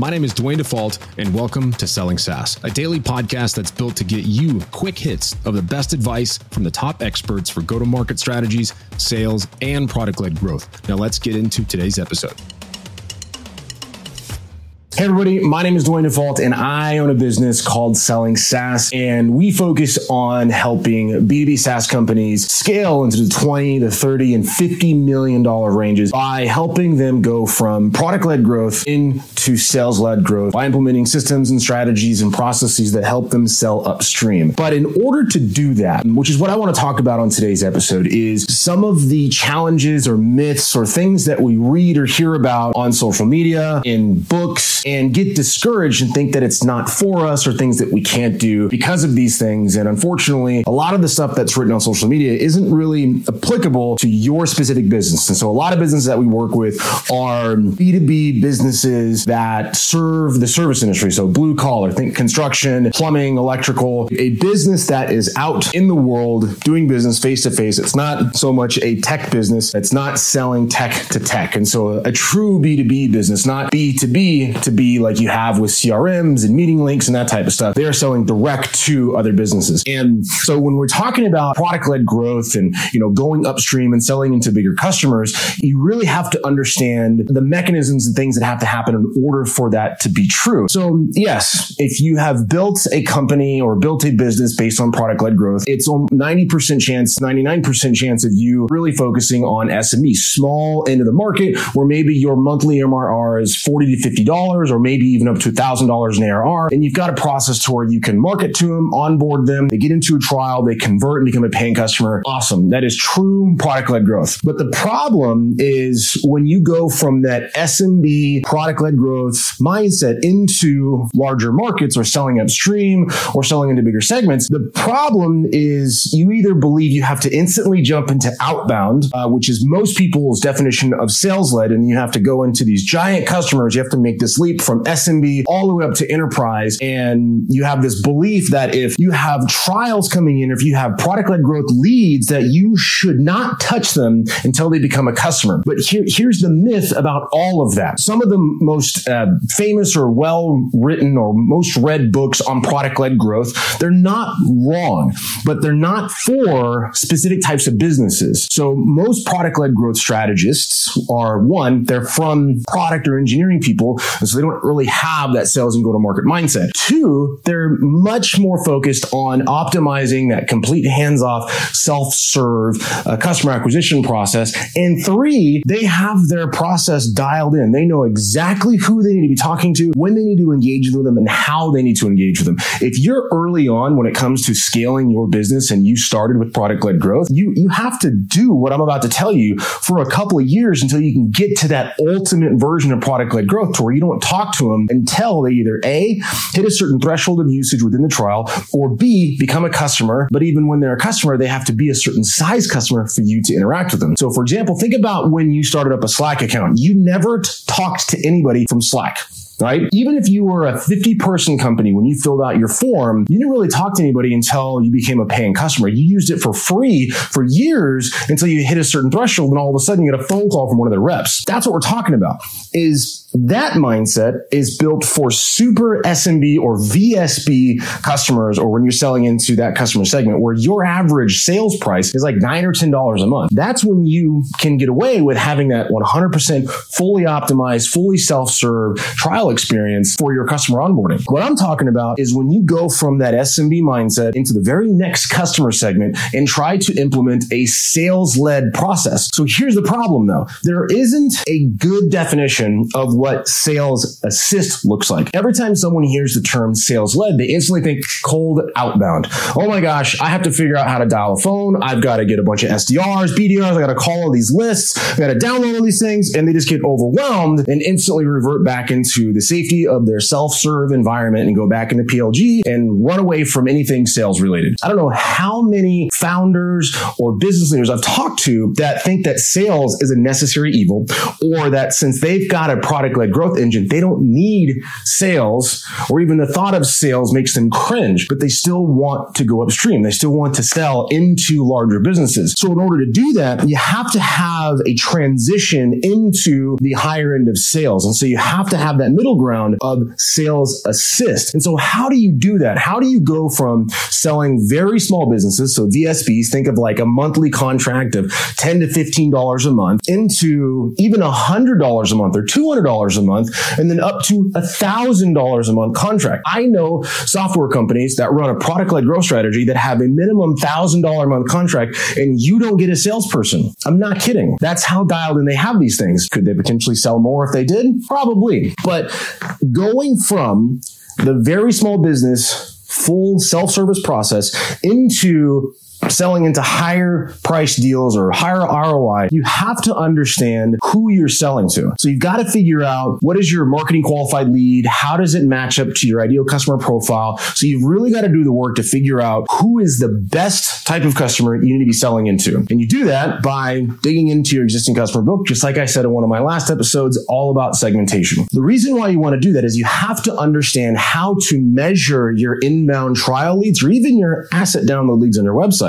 My name is Duane Dufault, and welcome to Selling SaaS, a daily podcast that's built to get you quick hits of the best advice from the top experts for go-to-market strategies, sales, and product-led growth. Now let's get into today's episode. Hey everybody, my name is Duane Dufault and I own a business called Selling SaaS, and we focus on helping B2B SaaS companies scale into the 20 to 30 and $50 million ranges by helping them go from product-led growth into sales-led growth by implementing systems and strategies and processes that help them sell upstream. But in order to do that, which is what I want to talk about on today's episode, is some of the challenges or myths or things that we read or hear about on social media, in books, and get discouraged and think that it's not for us or things that we can't do because of these things. And unfortunately, a lot of the stuff that's written on social media isn't really applicable to your specific business. And so a lot of businesses that we work with are B2B businesses that serve the service industry. So blue collar, think construction, plumbing, electrical, a business that is out in the world doing business face to face. It's not so much a tech business. It's not selling tech to tech. And so a true B2B business, not B2B to be like you have with CRMs and meeting links and that type of stuff. They are selling direct to other businesses. And so when we're talking about product-led growth and, going upstream and selling into bigger customers, you really have to understand the mechanisms and things that have to happen in order for that to be true. So yes, if you have built a company or built a business based on product-led growth, it's a 99% chance of you really focusing on SME, small end of the market, where maybe your monthly MRR is $40 to $50. Or maybe even up to $1,000 in ARR. And you've got a process to where you can market to them, onboard them, they get into a trial, they convert and become a paying customer. Awesome. That is true product-led growth. But the problem is when you go from that SMB product-led growth mindset into larger markets or selling upstream or selling into bigger segments, the problem is you either believe you have to instantly jump into outbound, which is most people's definition of sales-led, and you have to go into these giant customers. You have to make this leap from SMB all the way up to enterprise. And you have this belief that if you have trials coming in, if you have product-led growth leads, that you should not touch them until they become a customer. But here's the myth about all of that. Some of the most famous or well-written or most read books on product-led growth, they're not wrong, but they're not for specific types of businesses. So most product-led growth strategists are, one, they're from product or engineering people. So they don't really have that sales and go-to-market mindset. Two, they're much more focused on optimizing that complete hands-off, self-serve customer acquisition process. And three, they have their process dialed in. They know exactly who they need to be talking to, when they need to engage with them, and how they need to engage with them. If you're early on when it comes to scaling your business and you started with product-led growth, you have to do what I'm about to tell you for a couple of years until you can get to that ultimate version of product-led growth to where you don't talk to them until they either A, hit a certain threshold of usage within the trial, or B, become a customer. But even when they're a customer, they have to be a certain size customer for you to interact with them. So for example, think about when you started up a Slack account. You never talked to anybody from Slack. Right? Even if you were a 50-person company, when you filled out your form, you didn't really talk to anybody until you became a paying customer. You used it for free for years until you hit a certain threshold, and all of a sudden you get a phone call from one of their reps. That's what we're talking about. Is that mindset is built for super SMB or VSB customers, or when you're selling into that customer segment where your average sales price is like $9 or $10 a month. That's when you can get away with having that 100% fully optimized, fully self-serve trial experience for your customer onboarding. What I'm talking about is when you go from that SMB mindset into the very next customer segment and try to implement a sales-led process. So here's the problem though. There isn't a good definition of what sales assist looks like. Every time someone hears the term sales led, they instantly think cold outbound. Oh my gosh, I have to figure out how to dial a phone. I've got to get a bunch of SDRs, BDRs. I got to call all these lists. I got to download all these things. And they just get overwhelmed and instantly revert back into the safety of their self-serve environment and go back into PLG and run away from anything sales related. I don't know how many founders or business leaders I've talked to that think that sales is a necessary evil, or that since they've got a product-led growth engine, they don't need sales, or even the thought of sales makes them cringe, but they still want to go upstream. They still want to sell into larger businesses. So in order to do that, you have to have a transition into the higher end of sales. And so you have to have that middle middle ground of sales assist. And so how do you do that? How do you go from selling very small businesses, so VSBs, think of like a monthly contract of $10 to $15 a month, into even $100 a month or $200 a month, and then up to $1,000 a month contract? I know software companies that run a product-led growth strategy that have a minimum $1,000 a month contract, and you don't get a salesperson. I'm not kidding. That's how dialed in they have these things. Could they potentially sell more if they did? Probably. But going from the very small business, full self-service process into selling into higher price deals or higher ROI, you have to understand who you're selling to. So you've got to figure out, what is your marketing qualified lead? How does it match up to your ideal customer profile? So you've really got to do the work to figure out who is the best type of customer you need to be selling into. And you do that by digging into your existing customer book, just like I said in one of my last episodes, all about segmentation. The reason why you want to do that is you have to understand how to measure your inbound trial leads or even your asset download leads on your website,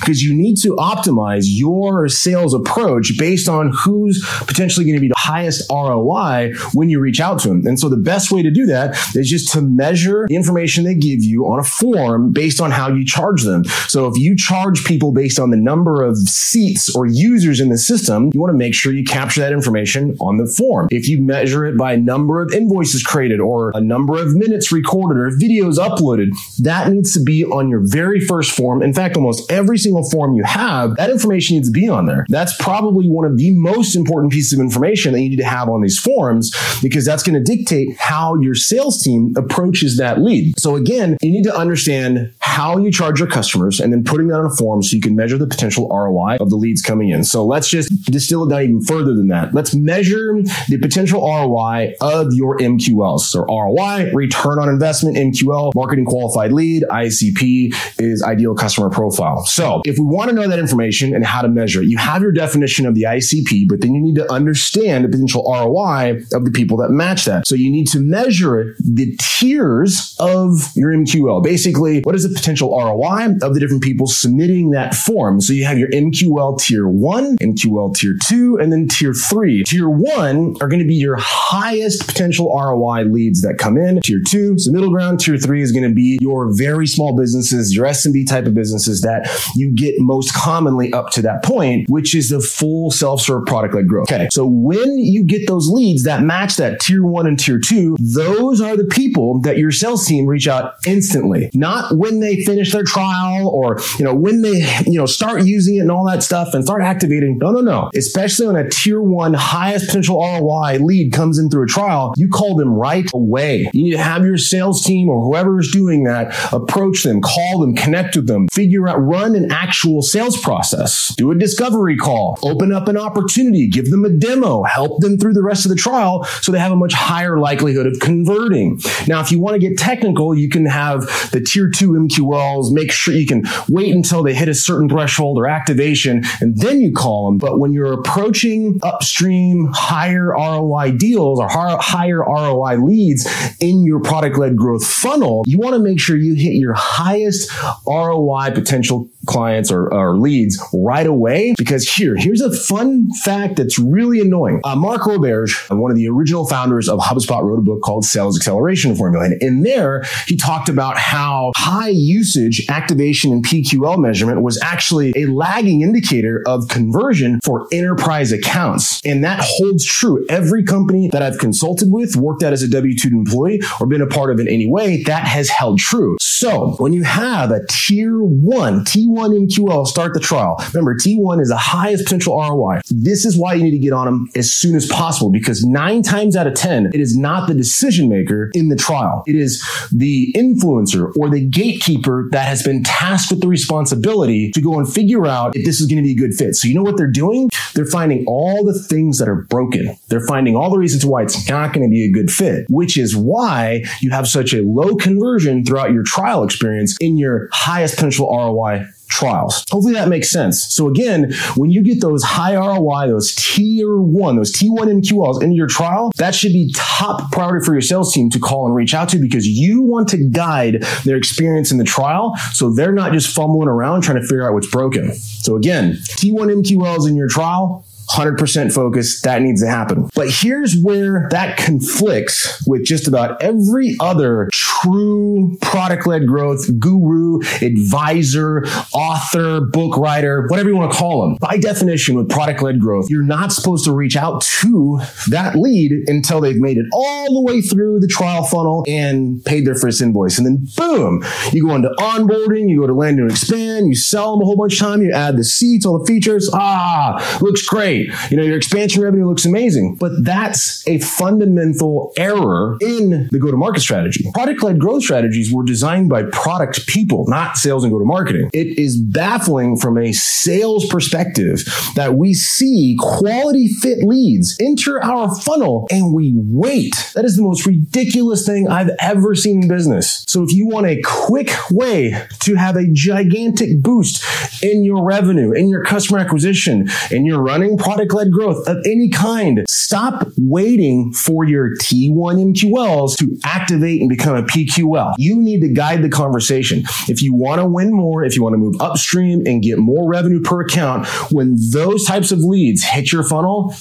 because you need to optimize your sales approach based on who's potentially going to be the highest ROI when you reach out to them. And so the best way to do that is just to measure the information they give you on a form based on how you charge them. So if you charge people based on the number of seats or users in the system, you want to make sure you capture that information on the form. If you measure it by number of invoices created or a number of minutes recorded or videos uploaded, that needs to be on your very first form. In fact, almost every single form you have, that information needs to be on there. That's probably one of the most important pieces of information that you need to have on these forms, because that's going to dictate how your sales team approaches that lead. So again, you need to understand how you charge your customers and then putting that on a form so you can measure the potential ROI of the leads coming in. So let's just distill it down even further than that. Let's measure the potential ROI of your MQLs. So ROI, return on investment, MQL, marketing qualified lead, ICP is ideal customer profile. So if we want to know that information and how to measure it, you have your definition of the ICP, but then you need to understand the potential ROI of the people that match that. So you need to measure the tiers of your MQL. Basically, what is the potential ROI of the different people submitting that form? So you have your MQL tier 1, MQL tier 2, and then tier 3. Tier 1 are going to be your highest potential ROI leads that come in. Tier 2 is the middle ground. Tier 3 is going to be your very small businesses, your SMB type of businesses that you get most commonly up to that point, which is the full self-serve product-led growth. Okay, so when you get those leads that match that tier 1 and tier 2, those are the people that your sales team reach out instantly, not when they finish their trial or when they start using it and all that stuff and start activating. No. Especially when a tier 1 highest potential ROI lead comes in through a trial, you call them right away. You need to have your sales team or whoever is doing that approach them, call them, connect with them, figure out, run an actual sales process, do a discovery call, open up an opportunity, give them a demo, help them through the rest of the trial so they have a much higher likelihood of converting. Now, if you want to get technical, you can have the tier 2 MQLs, make sure you can wait until they hit a certain threshold or activation, and then you call them. But when you're approaching upstream higher ROI deals or higher ROI leads in your product-led growth funnel, you want to make sure you hit your highest ROI potential clients or leads right away. Because here's a fun fact that's really annoying. Mark Roberge, one of the original founders of HubSpot, wrote a book called Sales Acceleration Formula. And in there, he talked about how high usage, activation, and PQL measurement was actually a lagging indicator of conversion for enterprise accounts. And that holds true. Every company that I've consulted with, worked at as a W-2 employee, or been a part of in any way, that has held true. So when you have a tier 1, T1 MQL, start the trial. Remember, T1 is the highest potential ROI. This is why you need to get on them as soon as possible, because 9 times out of 10, it is not the decision maker in the trial. It is the influencer or the gatekeeper that has been tasked with the responsibility to go and figure out if this is going to be a good fit. So you know what they're doing? They're finding all the things that are broken. They're finding all the reasons why it's not going to be a good fit, which is why you have such a low conversion throughout your trial experience in your highest potential ROI trials. Hopefully that makes sense. So again, when you get those high ROI, those tier 1, those T1 MQLs into your trial, that should be top priority for your sales team to call and reach out to, because you want to guide their experience in the trial so they're not just fumbling around trying to figure out what's broken. So again, T1 MQLs in your trial, 100% focus. That needs to happen. But here's where that conflicts with just about every other true product-led growth guru, advisor, author, book writer, whatever you want to call them. By definition, with product-led growth, you're not supposed to reach out to that lead until they've made it all the way through the trial funnel and paid their first invoice. And then boom, you go into onboarding, you go to land and expand, you sell them a whole bunch of time, you add the seats, all the features. Ah, looks great. You know, your expansion revenue looks amazing. But that's a fundamental error in the go-to-market strategy. Product-led growth strategies were designed by product people, not sales and go-to-marketing. It is baffling from a sales perspective that we see quality fit leads enter our funnel and we wait. That is the most ridiculous thing I've ever seen in business. So if you want a quick way to have a gigantic boost in your revenue, in your customer acquisition, and you're running product-led growth of any kind, stop waiting for your T1 MQLs to activate and become a PQL. You need to guide the conversation. If you want to win more, if you want to move upstream and get more revenue per account, when those types of leads hit your funnel,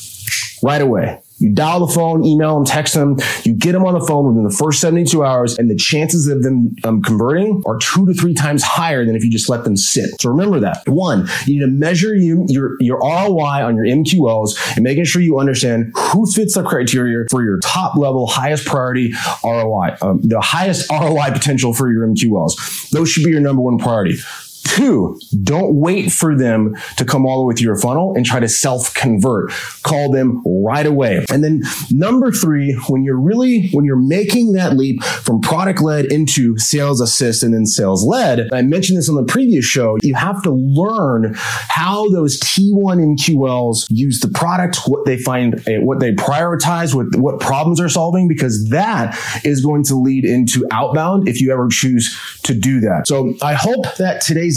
right away. You dial the phone, email them, text them. You get them on the phone within the first 72 hours, and the chances of them converting are 2 to 3 times higher than if you just let them sit. So remember that. 1, you need to measure your ROI on your MQLs and making sure you understand who fits the criteria for your top level, highest priority ROI, the highest ROI potential for your MQLs. Those should be your number one priority. 2, don't wait for them to come all the way through your funnel and try to self-convert. Call them right away. And then 3, when you're making that leap from product-led into sales assist and then sales-led, I mentioned this on the previous show, you have to learn how those T1 MQLs use the product, what they find, what they prioritize, what problems they're solving, because that is going to lead into outbound if you ever choose to do that. So I hope that today's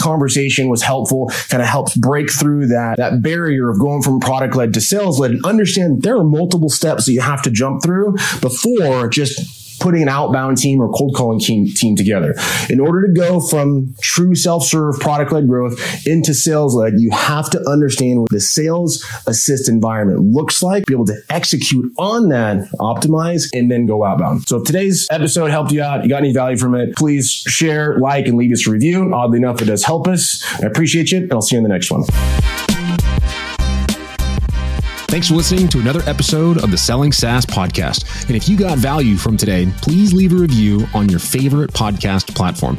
conversation was helpful, kind of helps break through that barrier of going from product-led to sales-led, and understand there are multiple steps that you have to jump through before just putting an outbound team or cold calling team together. In order to go from true self-serve product-led growth into sales-led, you have to understand what the sales assist environment looks like, be able to execute on that, optimize, and then go outbound. So if today's episode helped you out, you got any value from it, please share, like, and leave us a review. Oddly enough, it does help us. I appreciate you, and I'll see you in the next one. Thanks for listening to another episode of the Selling SaaS podcast. And if you got value from today, please leave a review on your favorite podcast platform.